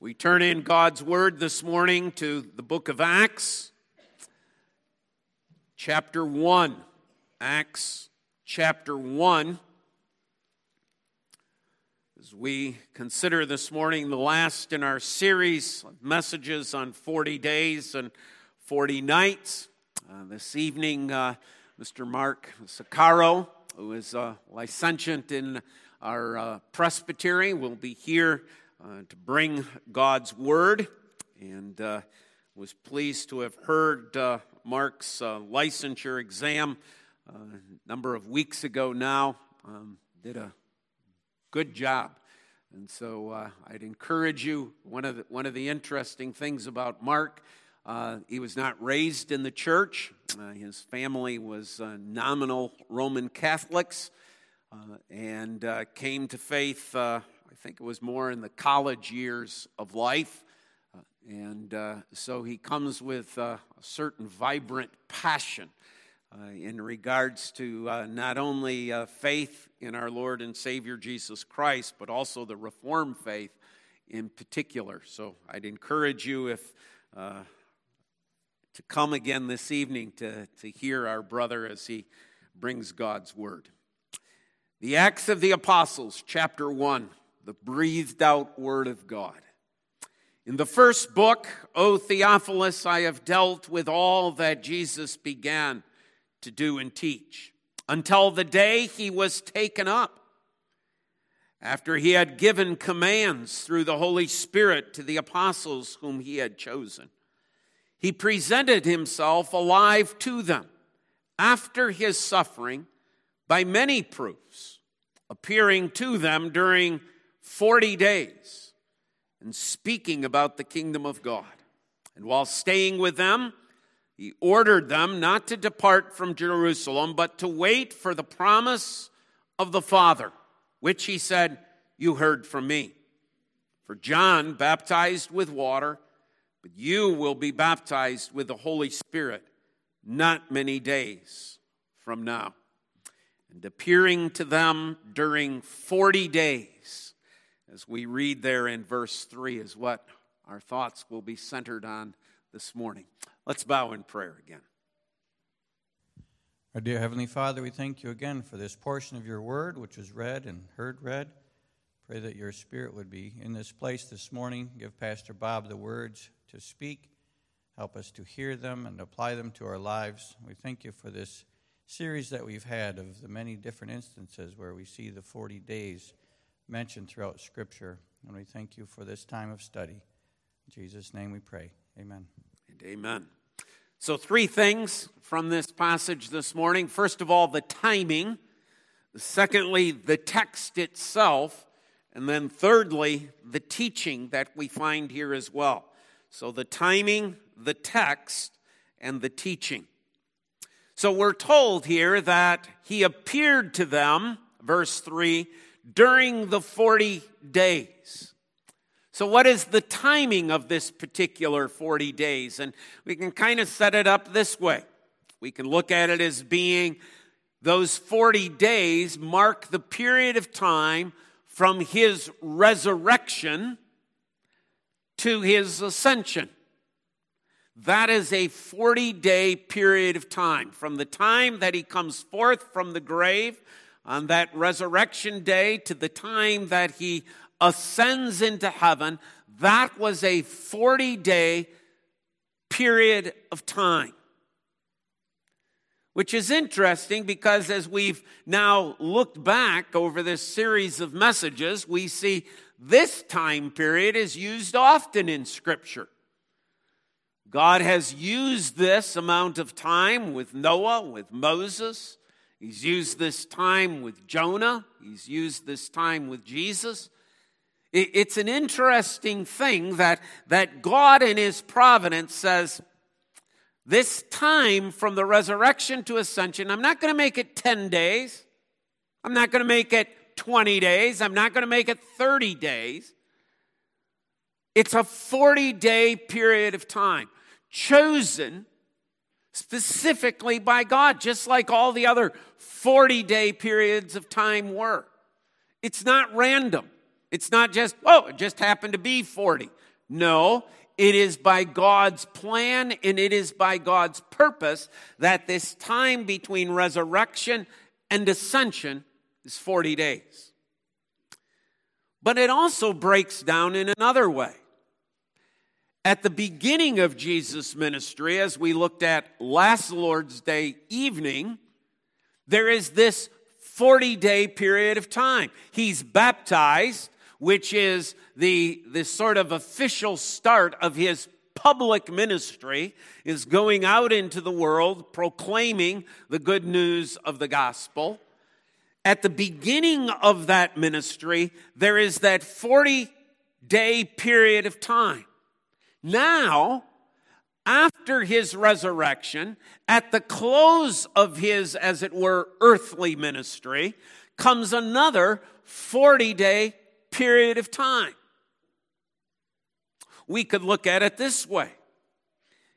We turn in God's Word this morning to the book of Acts, chapter 1. Acts chapter 1. As we consider this morning the last in our series of messages on 40 days and 40 nights. This evening, Mr. Mark Sakaro, who is licentiate in our presbytery, will be here to bring God's Word, and was pleased to have heard Mark's licensure exam a number of weeks ago now. Did a good job. And so I'd encourage you, one of the interesting things about Mark, he was not raised in the church. His family was nominal Roman Catholics, and came to faith, I think it was more in the college years of life. And so he comes with a certain vibrant passion in regards to not only faith in our Lord and Savior Jesus Christ, but also the Reformed faith in particular. So I'd encourage you if to come again this evening to hear our brother as he brings God's Word. The Acts of the Apostles, chapter 1, the breathed out Word of God. In the first book, O Theophilus, I have dealt with all that Jesus began to do and teach, until the day he was taken up, after he had given commands through the Holy Spirit to the apostles whom he had chosen. He presented himself alive to them after his suffering by many proofs, appearing to them during 40 days and speaking about the kingdom of God. And while staying with them, he ordered them not to depart from Jerusalem, but to wait for the promise of the Father, which he said, "You heard from me. For John baptized with water, but you will be baptized with the Holy Spirit not many days from now." And appearing to them during 40 days, as we read there in verse 3, is what our thoughts will be centered on this morning. Let's bow in prayer again. Our dear Heavenly Father, we thank you again for this portion of your word, which was read and heard read. Pray that your Spirit would be in this place this morning. Give Pastor Bob the words to speak. Help us to hear them and apply them to our lives. We thank you for this series that we've had of the many different instances where we see the 40 days mentioned throughout Scripture. And we thank you for this time of study. In Jesus' name we pray. Amen. And amen. So 3 things from this passage this morning. First of all, the timing. Secondly, the text itself. And then thirdly, the teaching that we find here as well. So the timing, the text, and the teaching. So we're told here that he appeared to them, verse 3, during the 40 days. So what is the timing of this particular 40 days? And we can kind of set it up this way. We can look at it as being those 40 days mark the period of time from his resurrection to his ascension. That is a 40-day period of time. From the time that he comes forth from the grave on that resurrection day to the time that he ascends into heaven, that was a 40-day period of time. Which is interesting because as we've now looked back over this series of messages, we see this time period is used often in Scripture. God has used this amount of time with Noah, with Moses. He's used this time with Jonah. He's used this time with Jesus. It's an interesting thing that God in his providence says, this time from the resurrection to ascension, I'm not going to make it 10 days. I'm not going to make it 20 days. I'm not going to make it 30 days. It's a 40-day period of time chosen specifically by God, just like all the other 40-day periods of time were. It's not random. It's not just, oh, it just happened to be 40. No, it is by God's plan and it is by God's purpose that this time between resurrection and ascension is 40 days. But it also breaks down in another way. At the beginning of Jesus' ministry, as we looked at last Lord's Day evening, there is this 40-day period of time. He's baptized, which is the sort of official start of his public ministry, is going out into the world, proclaiming the good news of the gospel. At the beginning of that ministry, there is that 40-day period of time. Now, after his resurrection, at the close of his, as it were, earthly ministry, comes another 40-day period of time. We could look at it this way.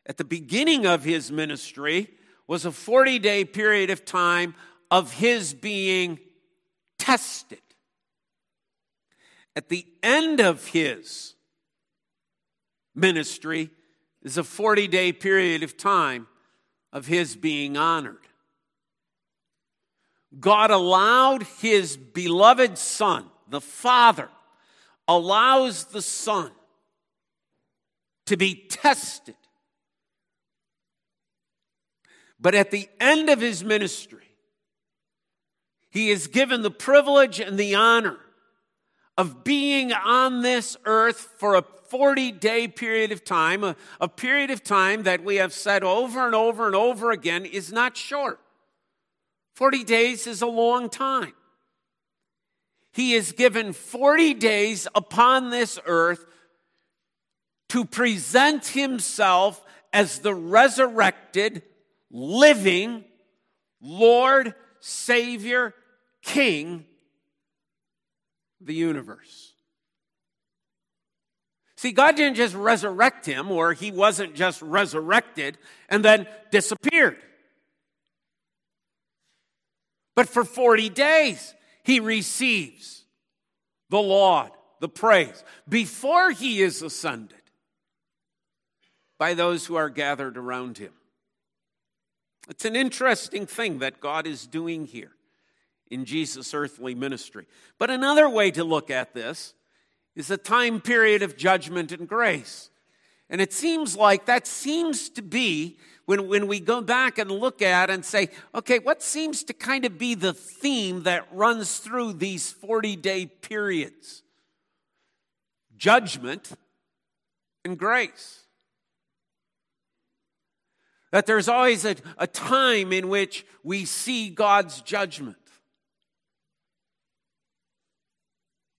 At the beginning of his ministry was a 40-day period of time of his being tested. At the end of his ministry is a 40-day period of time of his being honored. God allowed his beloved Son, the Father, allows the Son to be tested. But at the end of his ministry, he is given the privilege and the honor of being on this earth for a 40-day period of time, a period of time that we have said over and over and over again is not short. 40 days is a long time. He is given 40 days upon this earth to present himself as the resurrected, living Lord, Savior, King of the universe. See, God didn't just resurrect him, or he wasn't just resurrected and then disappeared. But for 40 days, he receives the laud, the praise, before he is ascended by those who are gathered around him. It's an interesting thing that God is doing here in Jesus' earthly ministry. But another way to look at this is a time period of judgment and grace. And it seems like that seems to be, when we go back and look at and say, okay, what seems to kind of be the theme that runs through these 40-day periods? Judgment and grace. That there's always a time in which we see God's judgment.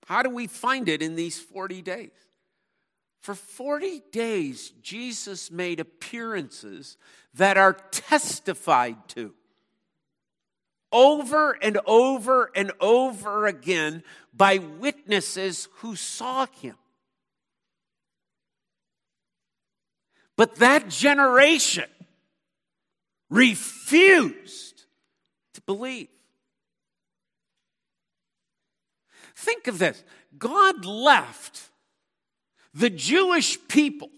How do we find it in these 40 days? For 40 days, Jesus made appearances that are testified to over and over and over again by witnesses who saw him. But that generation refused to believe. Think of this. God left the Jewish people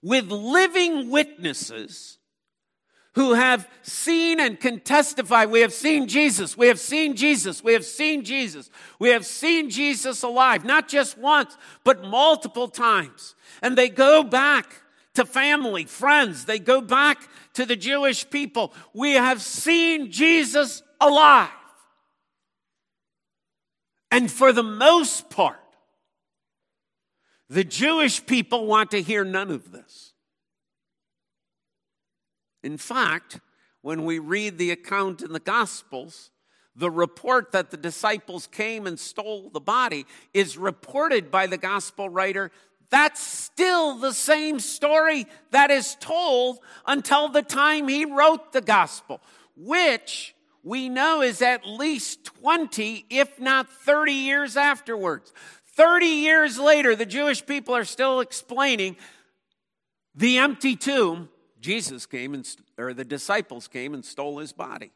with living witnesses who have seen and can testify, we have seen Jesus, we have seen Jesus, we have seen Jesus, we have seen Jesus alive, not just once, but multiple times. And they go back to family, friends, they go back to the Jewish people. We have seen Jesus alive. And for the most part, the Jewish people want to hear none of this. In fact, when we read the account in the Gospels, the report that the disciples came and stole the body is reported by the Gospel writer. That's still the same story that is told until the time he wrote the Gospel, which we know is at least 20, if not 30 years afterwards. 30 years later, the Jewish people are still explaining the empty tomb. Jesus came and, or the disciples came and stole his body.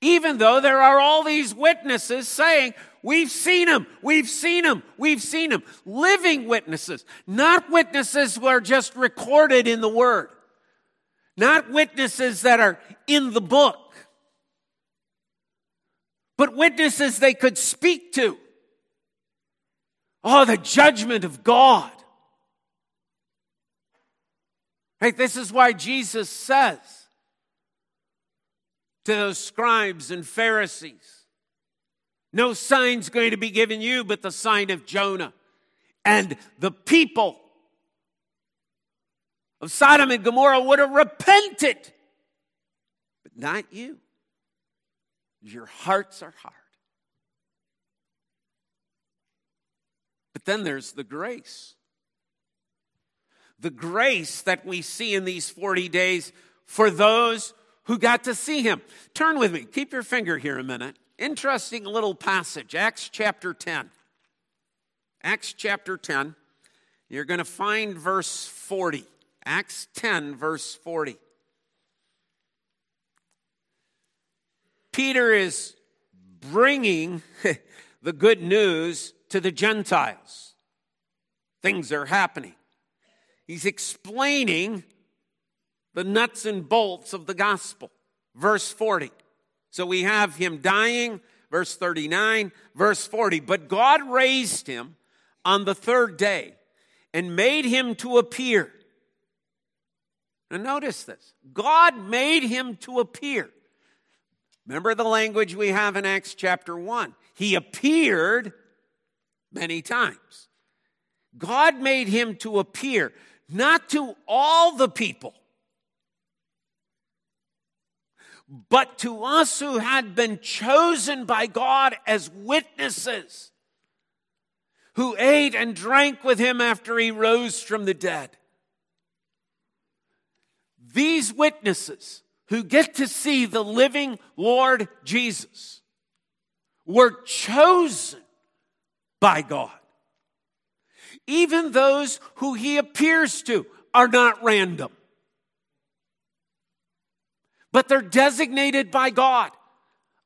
Even though there are all these witnesses saying, we've seen him, we've seen him, we've seen him. Living witnesses, not witnesses who are just recorded in the Word. Not witnesses that are in the book. But witnesses they could speak to. Oh, the judgment of God. Right? This is why Jesus says to those scribes and Pharisees, no sign's going to be given you but the sign of Jonah. And the people of Sodom and Gomorrah would have repented, but not you. Your hearts are hard. But then there's the grace. The grace that we see in these 40 days for those who got to see him. Turn with me. Keep your finger here a minute. Interesting little passage. Acts chapter 10. Acts chapter 10. You're going to find verse 40. Acts 10 verse 40. Peter is bringing the good news to the Gentiles. Things are happening. He's explaining the nuts and bolts of the gospel. Verse 40. So we have him dying, verse 39, verse 40. But God raised him on the third day and made him to appear. Now notice this. God made him to appear. Remember the language we have in Acts chapter 1. He appeared many times. God made him to appear, not to all the people, but to us who had been chosen by God as witnesses, who ate and drank with him after he rose from the dead. These witnesses who get to see the living Lord Jesus were chosen by God. Even those who he appears to are not random, but they're designated by God.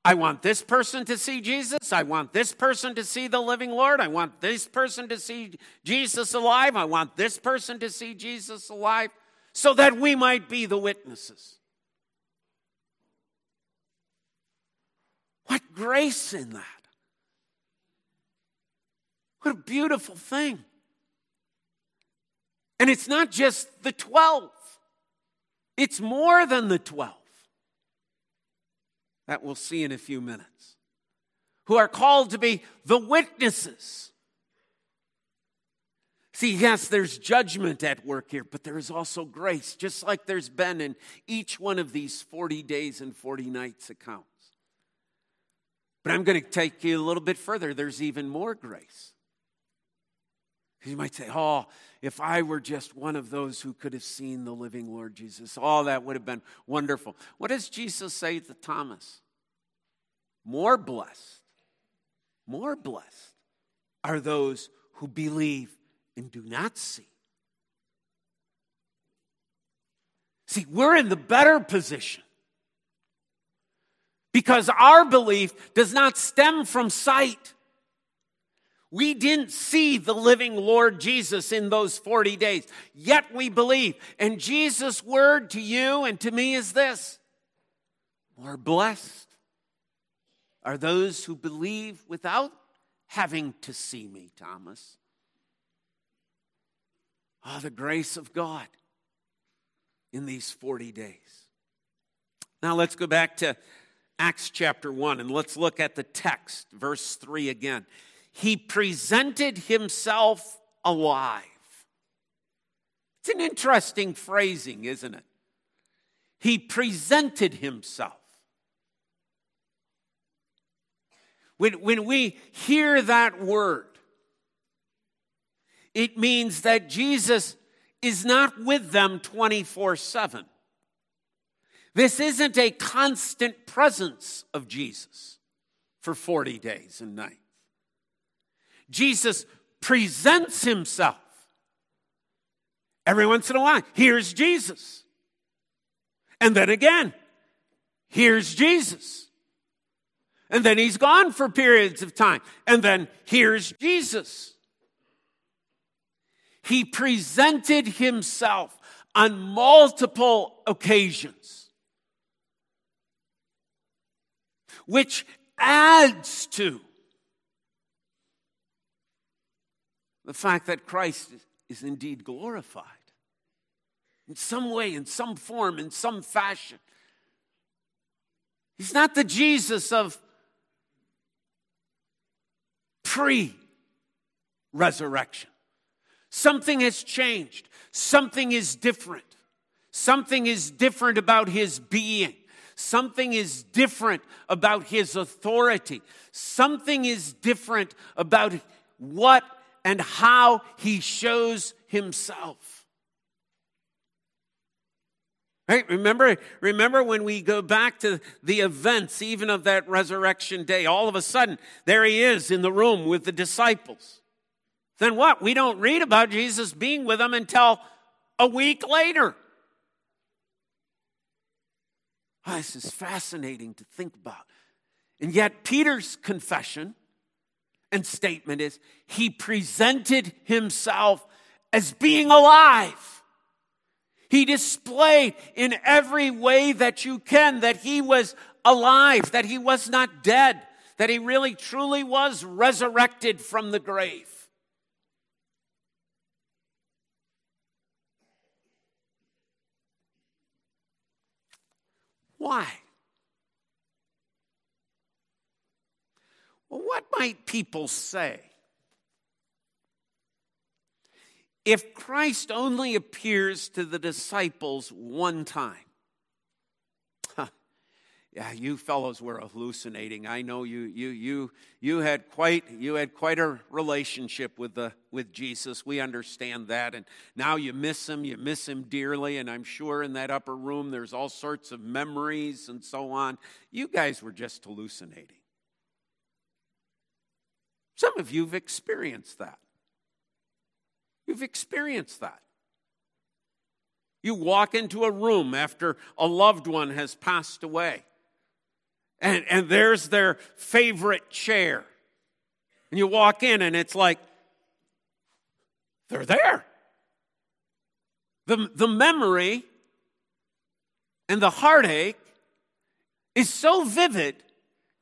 I want this person to see Jesus. I want this person to see the living Lord. I want this person to see Jesus alive. I want this person to see Jesus alive so that we might be the witnesses. What grace in that. What a beautiful thing. And it's not just the 12. It's more than the 12. That we'll see in a few minutes. Who are called to be the witnesses. See, yes, there's judgment at work here, but there is also grace, just like there's been in each one of these 40 days and 40 nights accounts. But I'm going to take you a little bit further. There's even more grace. You might say, oh, if I were just one of those who could have seen the living Lord Jesus, oh, that would have been wonderful. What does Jesus say to Thomas? More blessed are those who believe and do not see. See, we're in the better position. Because our belief does not stem from sight. We didn't see the living Lord Jesus in those 40 days, yet we believe. And Jesus' word to you and to me is this: more blessed are those who believe without having to see me, Thomas. Ah, the grace of God in these 40 days. Now let's go back to Acts chapter 1, and let's look at the text, verse 3 again. He presented himself alive. It's an interesting phrasing, isn't it? He presented himself. When we hear that word, it means that Jesus is not with them 24/7. This isn't a constant presence of Jesus for 40 days and nights. Jesus presents himself. Every once in a while, here's Jesus. And then again, here's Jesus. And then he's gone for periods of time. And then here's Jesus. He presented himself on multiple occasions, which adds to the fact that Christ is indeed glorified in some way, in some form, in some fashion. He's not the Jesus of pre-resurrection. Something has changed. Something is different. Something is different about his being. Something is different about his authority. Something is different about what and how he shows himself. Right? Remember when we go back to the events even of that resurrection day, all of a sudden, there he is in the room with the disciples. Then what? We don't read about Jesus being with them until a week later. Oh, this is fascinating to think about. And yet Peter's confession and statement is, he presented himself as being alive. He displayed in every way that you can that he was alive, that he was not dead, that he really truly was resurrected from the grave. Why? Well, what might people say if Christ only appears to the disciples one time? Huh. Yeah, you fellows were hallucinating. I know you had quite a relationship with Jesus. We understand that, and now you miss him dearly, and I'm sure in that upper room there's all sorts of memories and so on. You guys were just hallucinating. Some of you've experienced that. You walk into a room after a loved one has passed away, and there's their favorite chair. And you walk in, and it's like, they're there. The memory and the heartache is so vivid,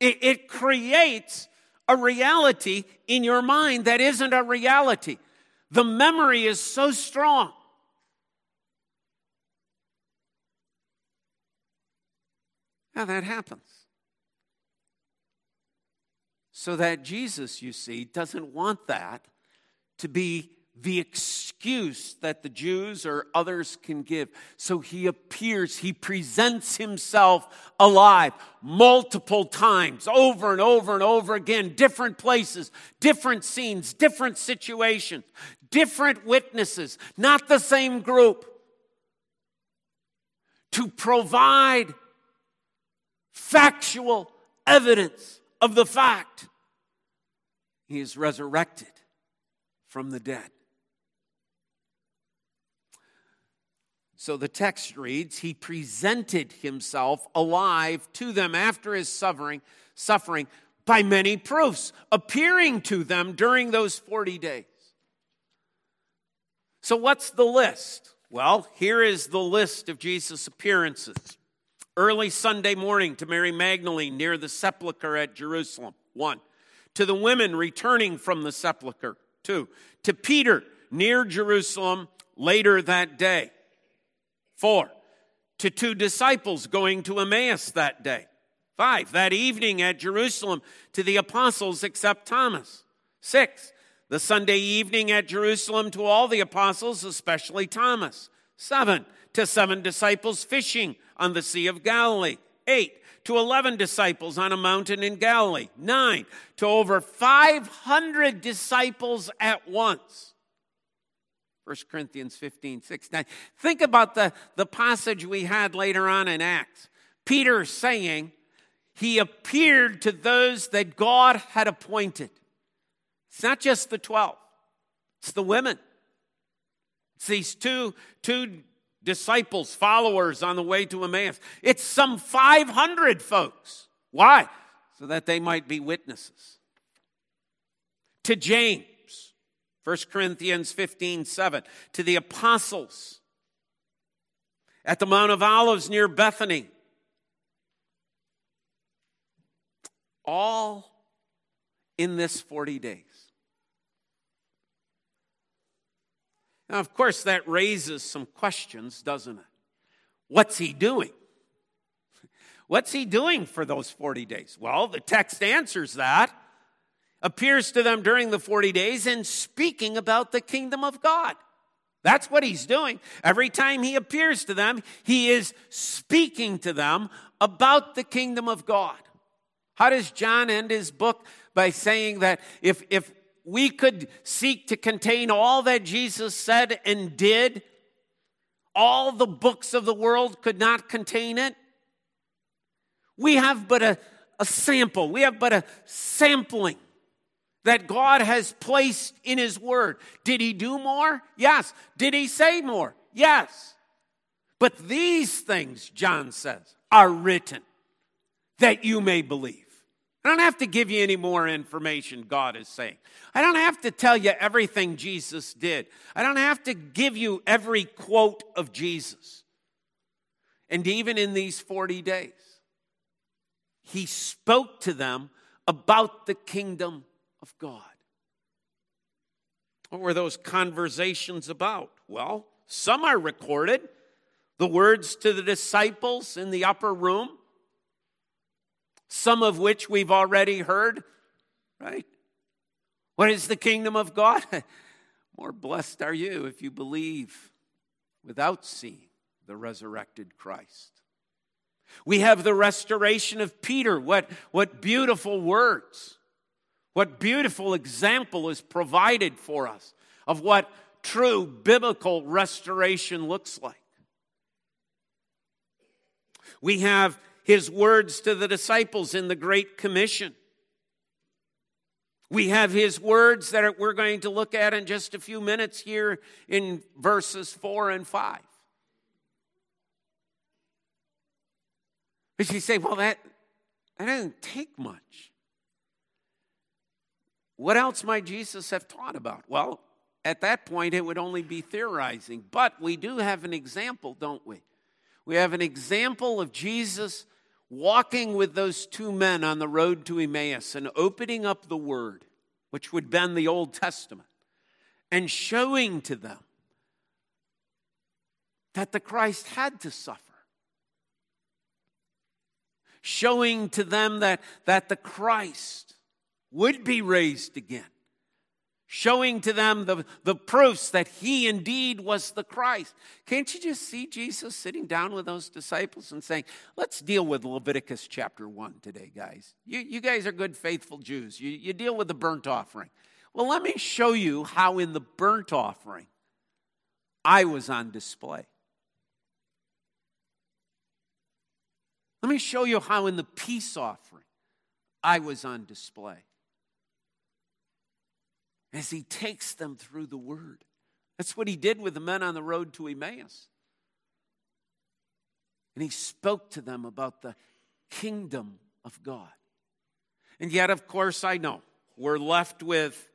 it creates a reality in your mind that isn't a reality. The memory is so strong. Now that happens. So that Jesus, you see, doesn't want that to be the excuse that the Jews or others can give. So he appears, he presents himself alive multiple times, over and over and over again, different places, different scenes, different situations, different witnesses, not the same group, to provide factual evidence of the fact he is resurrected from the dead. So the text reads, he presented himself alive to them after his suffering by many proofs, appearing to them during those 40 days. So what's the list? Well, here is the list of Jesus' appearances. Early Sunday morning to Mary Magdalene near the sepulchre at Jerusalem, 1. To the women returning from the sepulchre, 2. To Peter near Jerusalem later that day, 4. To 2 disciples going to Emmaus that day. 5. That evening at Jerusalem to the apostles except Thomas. 6. The Sunday evening at Jerusalem to all the apostles, especially Thomas. 7. To 7 disciples fishing on the Sea of Galilee. 8. To 11 disciples on a mountain in Galilee. 9. To over 500 disciples at once. 1 Corinthians 15:6. Now, think about the passage we had later on in Acts. Peter saying, he appeared to those that God had appointed. It's not just the 12. It's the women. It's these two disciples, followers on the way to Emmaus. It's some 500 folks. Why? so that they might be witnesses. To James, 1 Corinthians 15:7, to the apostles at the Mount of Olives near Bethany. All in this 40 days. Now, of course, that raises some questions, doesn't it? What's he doing? What's he doing for those 40 days? Well, the text answers that. Appears to them during the 40 days and speaking about the kingdom of God. That's what he's doing. Every time he appears to them, he is speaking to them about the kingdom of God. How does John end his book? By saying that if we could seek to contain all that Jesus said and did, all the books of the world could not contain it. We have but a sample. We have but a sampling that God has placed in his word. Did he do more? Yes. Did he say more? Yes. But these things, John says, are written that you may believe. I don't have to give you any more information, God is saying. I don't have to tell you everything Jesus did. I don't have to give you every quote of Jesus. And even in these 40 days, he spoke to them about the kingdom of God. What were those conversations about? Well, some are recorded. The words to the disciples in the upper room. Some of which we've already heard, right? What is the kingdom of God? More blessed are you if you believe without seeing the resurrected Christ. We have the restoration of Peter. What beautiful words. What beautiful example is provided for us of what true biblical restoration looks like. We have his words to the disciples in the Great Commission. We have his words that we're going to look at in just a few minutes here in verses 4 and 5. But you say, well, that doesn't take much. What else might Jesus have taught about? Well, at that point, it would only be theorizing. But we do have an example, don't we? We have an example of Jesus walking with those two men on the road to Emmaus and opening up the Word, which would been the Old Testament, and showing to them that the Christ had to suffer. Showing to them that the Christ would be raised again. Showing to them the proofs that he indeed was the Christ. Can't you just see Jesus sitting down with those disciples and saying, let's deal with Leviticus chapter 1 today, guys. You guys are good, faithful Jews. You deal with the burnt offering. Well, let me show you how in the burnt offering I was on display. Let me show you how in the peace offering I was on display. As he takes them through the word. That's what he did with the men on the road to Emmaus. And he spoke to them about the kingdom of God. And yet, of course, I know, we're left with,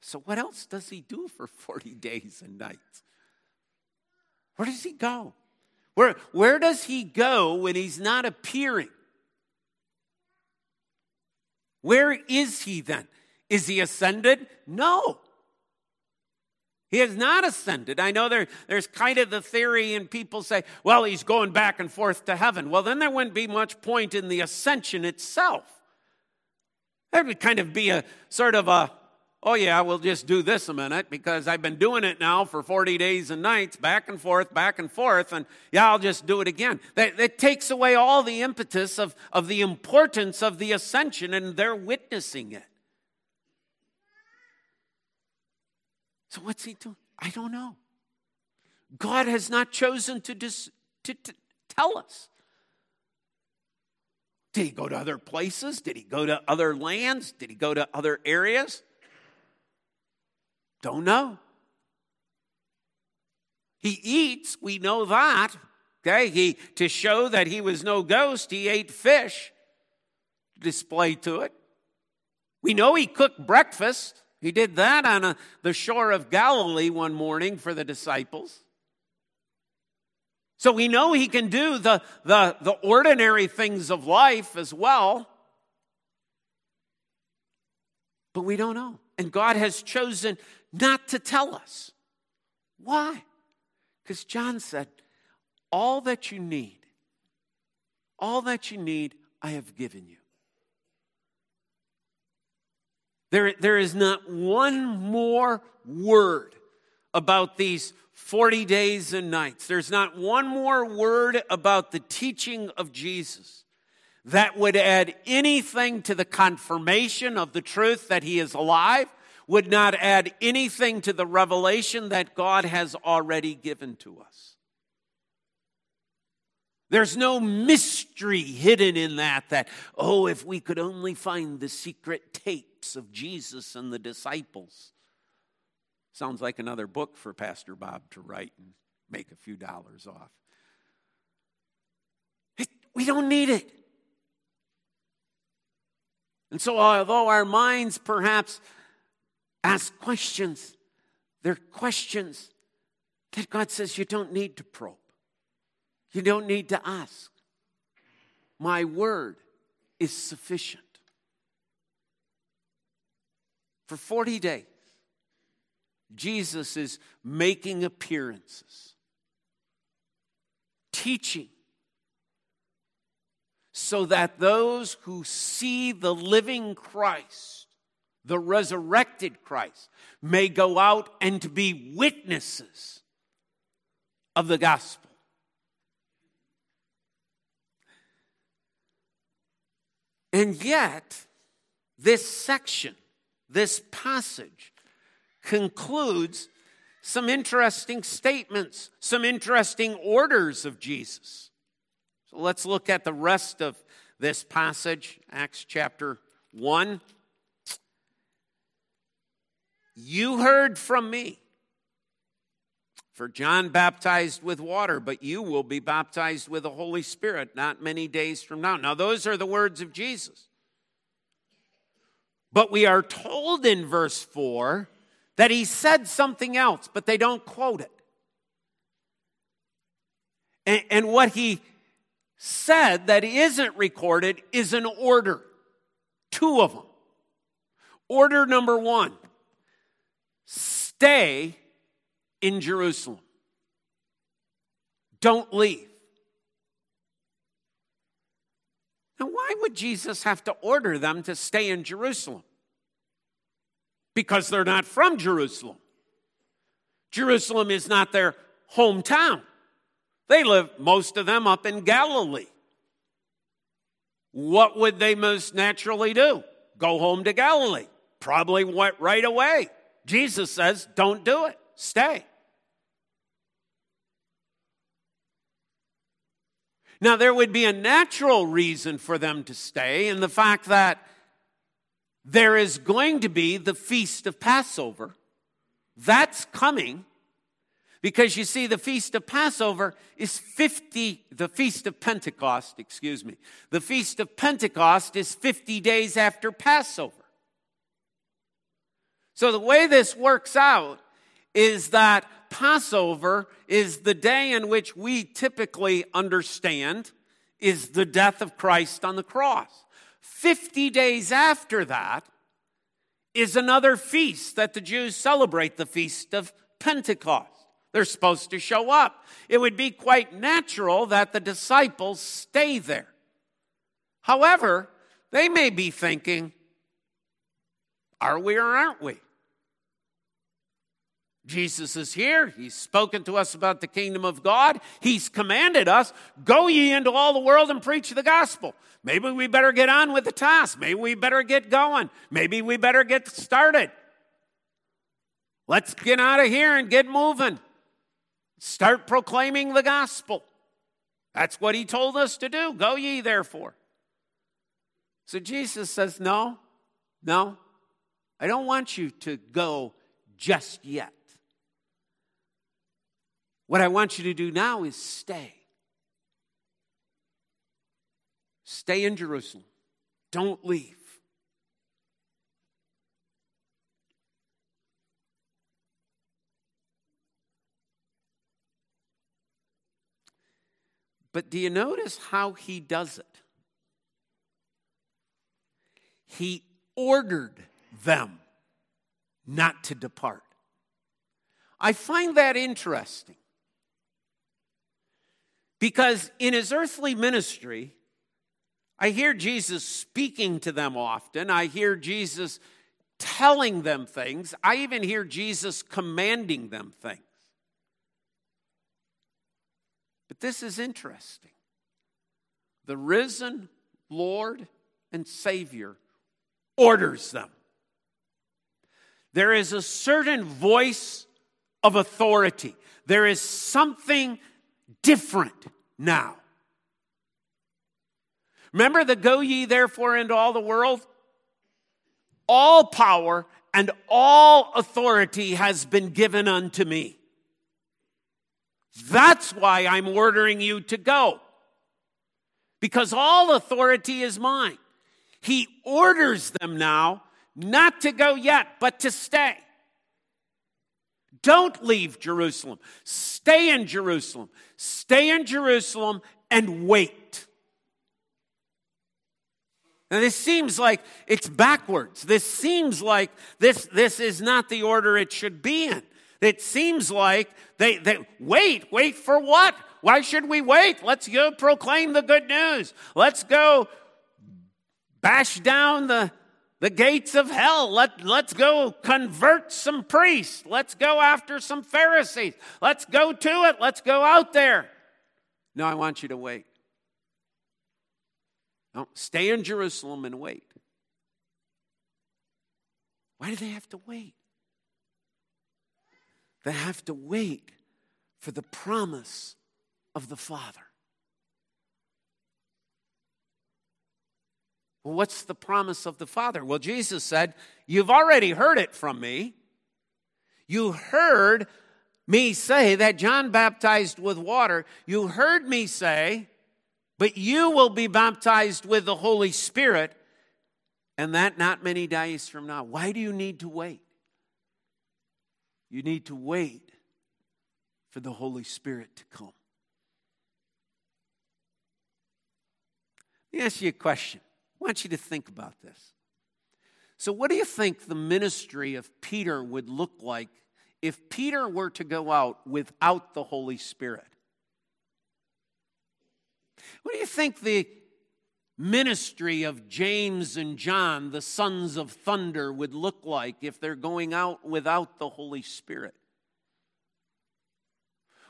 so what else does he do for 40 days and nights? Where does he go? Where does he go when he's not appearing? Where is he then? Is he ascended? No. He has not ascended. I know there's kind of the theory and people say, well, he's going back and forth to heaven. Well, then there wouldn't be much point in the ascension itself. That would kind of be a sort of a, oh yeah, we'll just do this a minute because I've been doing it now for 40 days and nights, back and forth, and yeah, I'll just do it again. That takes away all the impetus of the importance of the ascension, and they're witnessing it. So what's he doing? I don't know. God has not chosen to tell us. Did he go to other places? Did he go to other lands? Did he go to other areas? Don't know. He eats, we know that, Okay, to show that he was no ghost, he ate fish, display to it. We know he cooked breakfast. He did that on the shore of Galilee one morning for the disciples. So we know he can do the ordinary things of life as well. But we don't know. And God has chosen not to tell us. Why? Because John said, all that you need, I have given you. There is not one more word about these 40 days and nights. There's not one more word about the teaching of Jesus that would add anything to the confirmation of the truth that he is alive, would not add anything to the revelation that God has already given to us. There's no mystery hidden in that, if we could only find the secret tapes of Jesus and the disciples. Sounds like another book for Pastor Bob to write and make a few dollars off. We don't need it. And so although our minds perhaps ask questions, they're questions that God says you don't need to probe. You don't need to ask. My word is sufficient. For 40 days, Jesus is making appearances, teaching, so that those who see the living Christ, the resurrected Christ, may go out and to be witnesses of the gospel. And yet, this section, this passage, concludes some interesting statements, some interesting orders of Jesus. So let's look at the rest of this passage, Acts chapter 1. You heard from me, for John baptized with water, but you will be baptized with the Holy Spirit not many days from now. Now, those are the words of Jesus. But we are told in verse 4 that he said something else, but they don't quote it. And what he said that isn't recorded is an order, two of them. Order number 1, stay in Jerusalem. Don't leave. Now, why would Jesus have to order them to stay in Jerusalem? Because they're not from Jerusalem. Jerusalem is not their hometown. They live, most of them, up in Galilee. What would they most naturally do? Go home to Galilee. Probably went right away. Jesus says, don't do it. Stay. Now, there would be a natural reason for them to stay in the fact that there is going to be the Feast of Passover. That's coming because, you see, the Feast of Passover is The Feast of Pentecost is 50 days after Passover. So the way this works out is that Passover is the day in which we typically understand is the death of Christ on the cross. 50 days after that is another feast that the Jews celebrate, the Feast of Pentecost. They're supposed to show up. It would be quite natural that the disciples stay there. However, they may be thinking, are we or aren't we? Jesus is here. He's spoken to us about the kingdom of God. He's commanded us, go ye into all the world and preach the gospel. Maybe we better get on with the task. Maybe we better get going. Maybe we better get started. Let's get out of here and get moving. Start proclaiming the gospel. That's what he told us to do. Go ye therefore. So Jesus says, no, I don't want you to go just yet. What I want you to do now is stay. Stay in Jerusalem. Don't leave. But do you notice how he does it? He ordered them not to depart. I find that interesting. Because in his earthly ministry, I hear Jesus speaking to them often. I hear Jesus telling them things. I even hear Jesus commanding them things. But this is interesting. The risen Lord and Savior orders them. There is a certain voice of authority. There is something different now. Remember the go ye therefore into all the world? All power and all authority has been given unto me. That's why I'm ordering you to go. Because all authority is mine. He orders them now not to go yet, but to stay. Don't leave Jerusalem. Stay in Jerusalem. Stay in Jerusalem and wait. Now this seems like it's backwards. This seems like this is not the order it should be in. It seems like they wait for what? Why should we wait? Let's go proclaim the good news. Let's go bash down the gates of hell. Let's go convert some priests. Let's go after some Pharisees. Let's go to it. Let's go out there. No, I want you to wait. No, stay in Jerusalem and wait. Why do they have to wait? They have to wait for the promise of the Father. Well, what's the promise of the Father? Well, Jesus said, you've already heard it from me. You heard me say that John baptized with water. You heard me say, but you will be baptized with the Holy Spirit, and that not many days from now. Why do you need to wait? You need to wait for the Holy Spirit to come. Let me ask you a question. I want you to think about this. So what do you think the ministry of Peter would look like if Peter were to go out without the Holy Spirit? What do you think the ministry of James and John, the sons of thunder, would look like if they're going out without the Holy Spirit?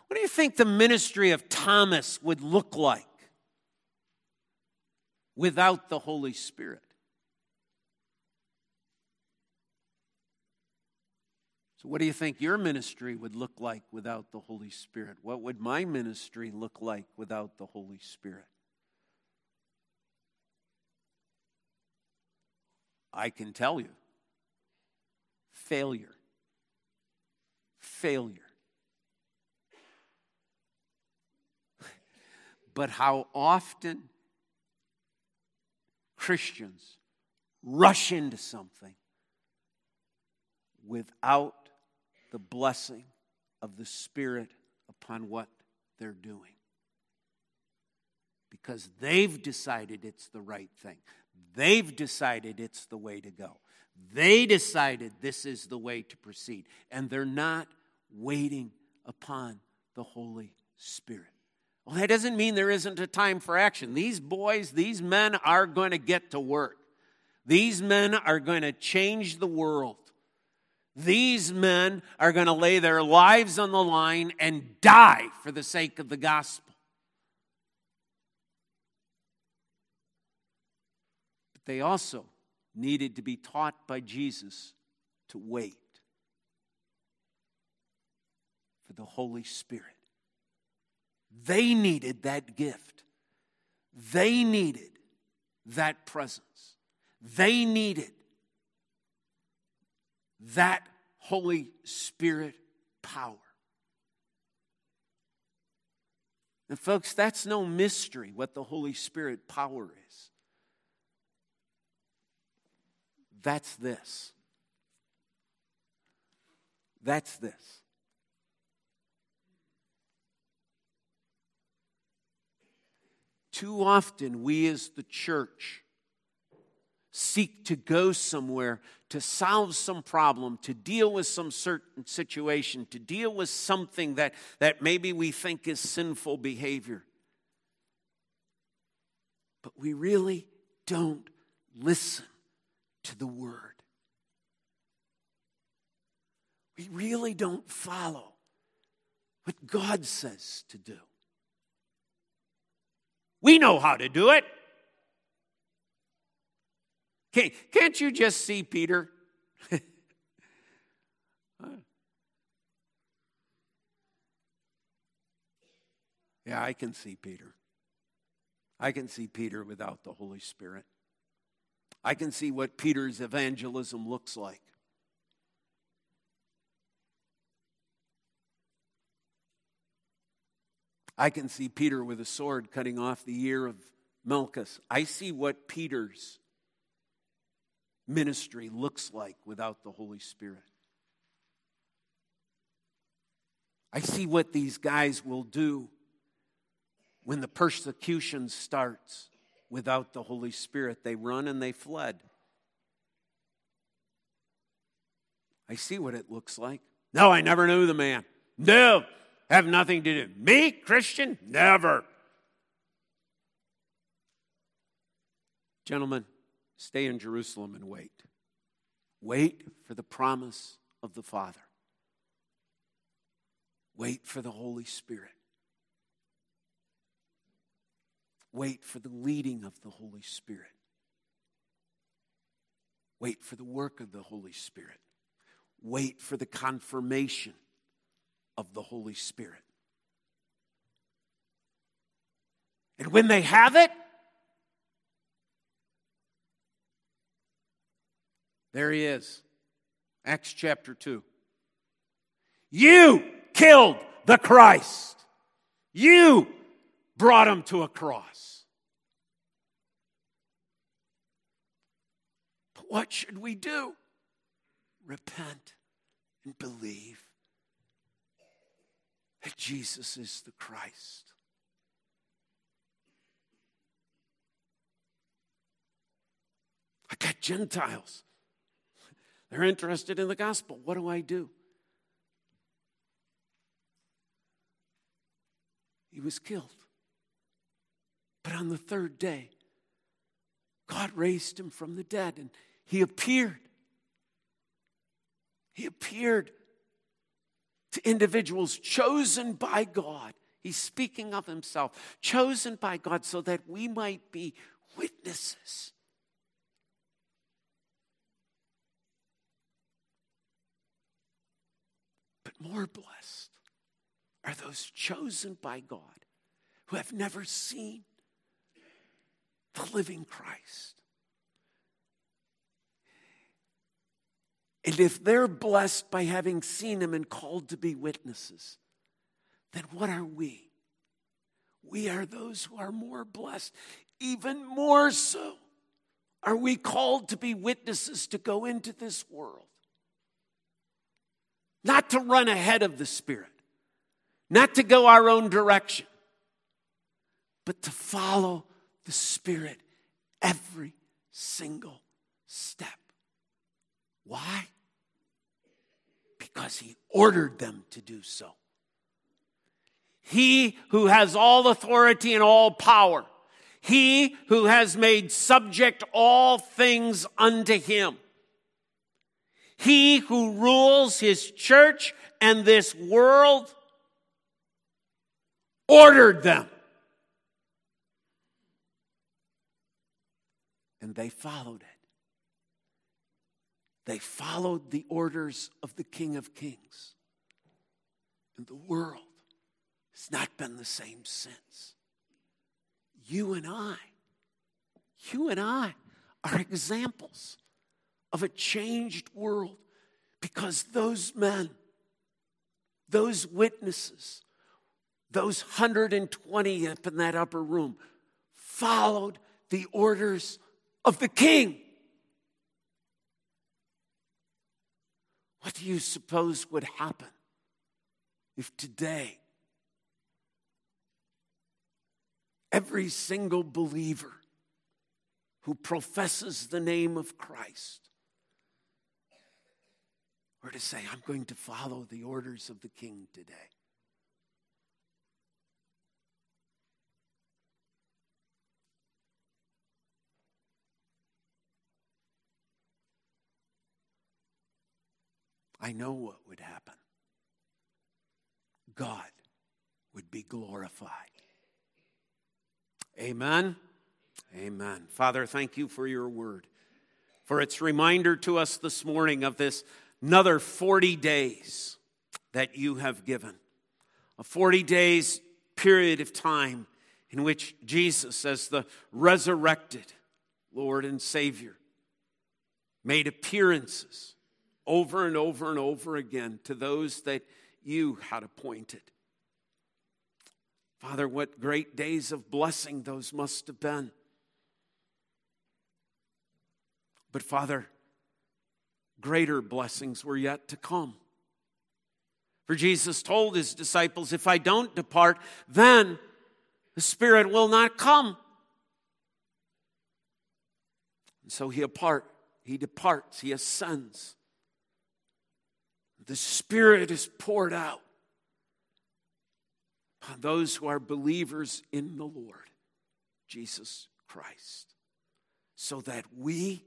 What do you think the ministry of Thomas would look like without the Holy Spirit? So what do you think your ministry would look like without the Holy Spirit? What would my ministry look like without the Holy Spirit? I can tell you. Failure. Failure. But how often Christians rush into something without the blessing of the Spirit upon what they're doing. Because they've decided it's the right thing. They've decided it's the way to go. They decided this is the way to proceed. And they're not waiting upon the Holy Spirit. Well, that doesn't mean there isn't a time for action. These boys, these men are going to get to work. These men are going to change the world. These men are going to lay their lives on the line and die for the sake of the gospel. But they also needed to be taught by Jesus to wait for the Holy Spirit. They needed that gift. They needed that presence. They needed that Holy Spirit power. Now, folks, that's no mystery what the Holy Spirit power is. That's this. That's this. Too often we as the church seek to go somewhere to solve some problem, to deal with some certain situation, to deal with something that maybe we think is sinful behavior. But we really don't listen to the word. We really don't follow what God says to do. We know how to do it. Can't you just see Peter? Yeah, I can see Peter. I can see Peter without the Holy Spirit. I can see what Peter's evangelism looks like. I can see Peter with a sword cutting off the ear of Malchus. I see what Peter's ministry looks like without the Holy Spirit. I see what these guys will do when the persecution starts without the Holy Spirit. They run and they fled. I see what it looks like. No, I never knew the man. No. Have nothing to do. Me, Christian? Never. Gentlemen, stay in Jerusalem and wait. Wait for the promise of the Father. Wait for the Holy Spirit. Wait for the leading of the Holy Spirit. Wait for the work of the Holy Spirit. Wait for the confirmation of the Holy Spirit. And when they have it, there he is. Acts chapter 2. You killed the Christ. You brought him to a cross. But what should we do? Repent and believe that Jesus is the Christ. I got Gentiles. They're interested in the gospel. What do? He was killed. But on the third day, God raised him from the dead and he appeared. He appeared to individuals chosen by God. He's speaking of himself. Chosen by God so that we might be witnesses. But more blessed are those chosen by God who have never seen the living Christ. And if they're blessed by having seen him and called to be witnesses, then what are we? We are those who are more blessed. Even more so are we called to be witnesses, to go into this world. Not to run ahead of the Spirit. Not to go our own direction. But to follow the Spirit every single step. Why? Because he ordered them to do so. He who has all authority and all power. He who has made subject all things unto him. He who rules his church and this world ordered them. And they followed it. They followed the orders of the King of Kings. And the world has not been the same since. You and I are examples of a changed world because those men, those witnesses, Those 120 up in that upper room followed the orders of the king. What do you suppose would happen if today every single believer who professes the name of Christ were to say, I'm going to follow the orders of the king today? I know what would happen. God would be glorified. Amen? Amen. Father, thank you for your word, for its reminder to us this morning of this another 40 days that you have given, a 40 days period of time in which Jesus, as the resurrected Lord and Savior, made appearances over and over and over again to those that you had appointed. Father, what great days of blessing those must have been. But Father, greater blessings were yet to come. For Jesus told his disciples, if I don't depart, then the Spirit will not come. And so he departs, he ascends. The Spirit is poured out upon those who are believers in the Lord, Jesus Christ, so that we,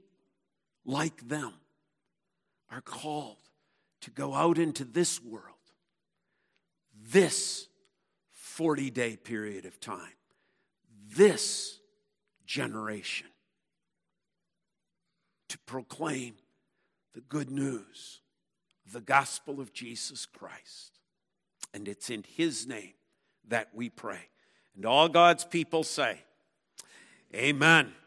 like them, are called to go out into this world, this 40-day period of time, this generation, to proclaim the good news, the gospel of Jesus Christ. And it's in his name that we pray. And all God's people say, Amen.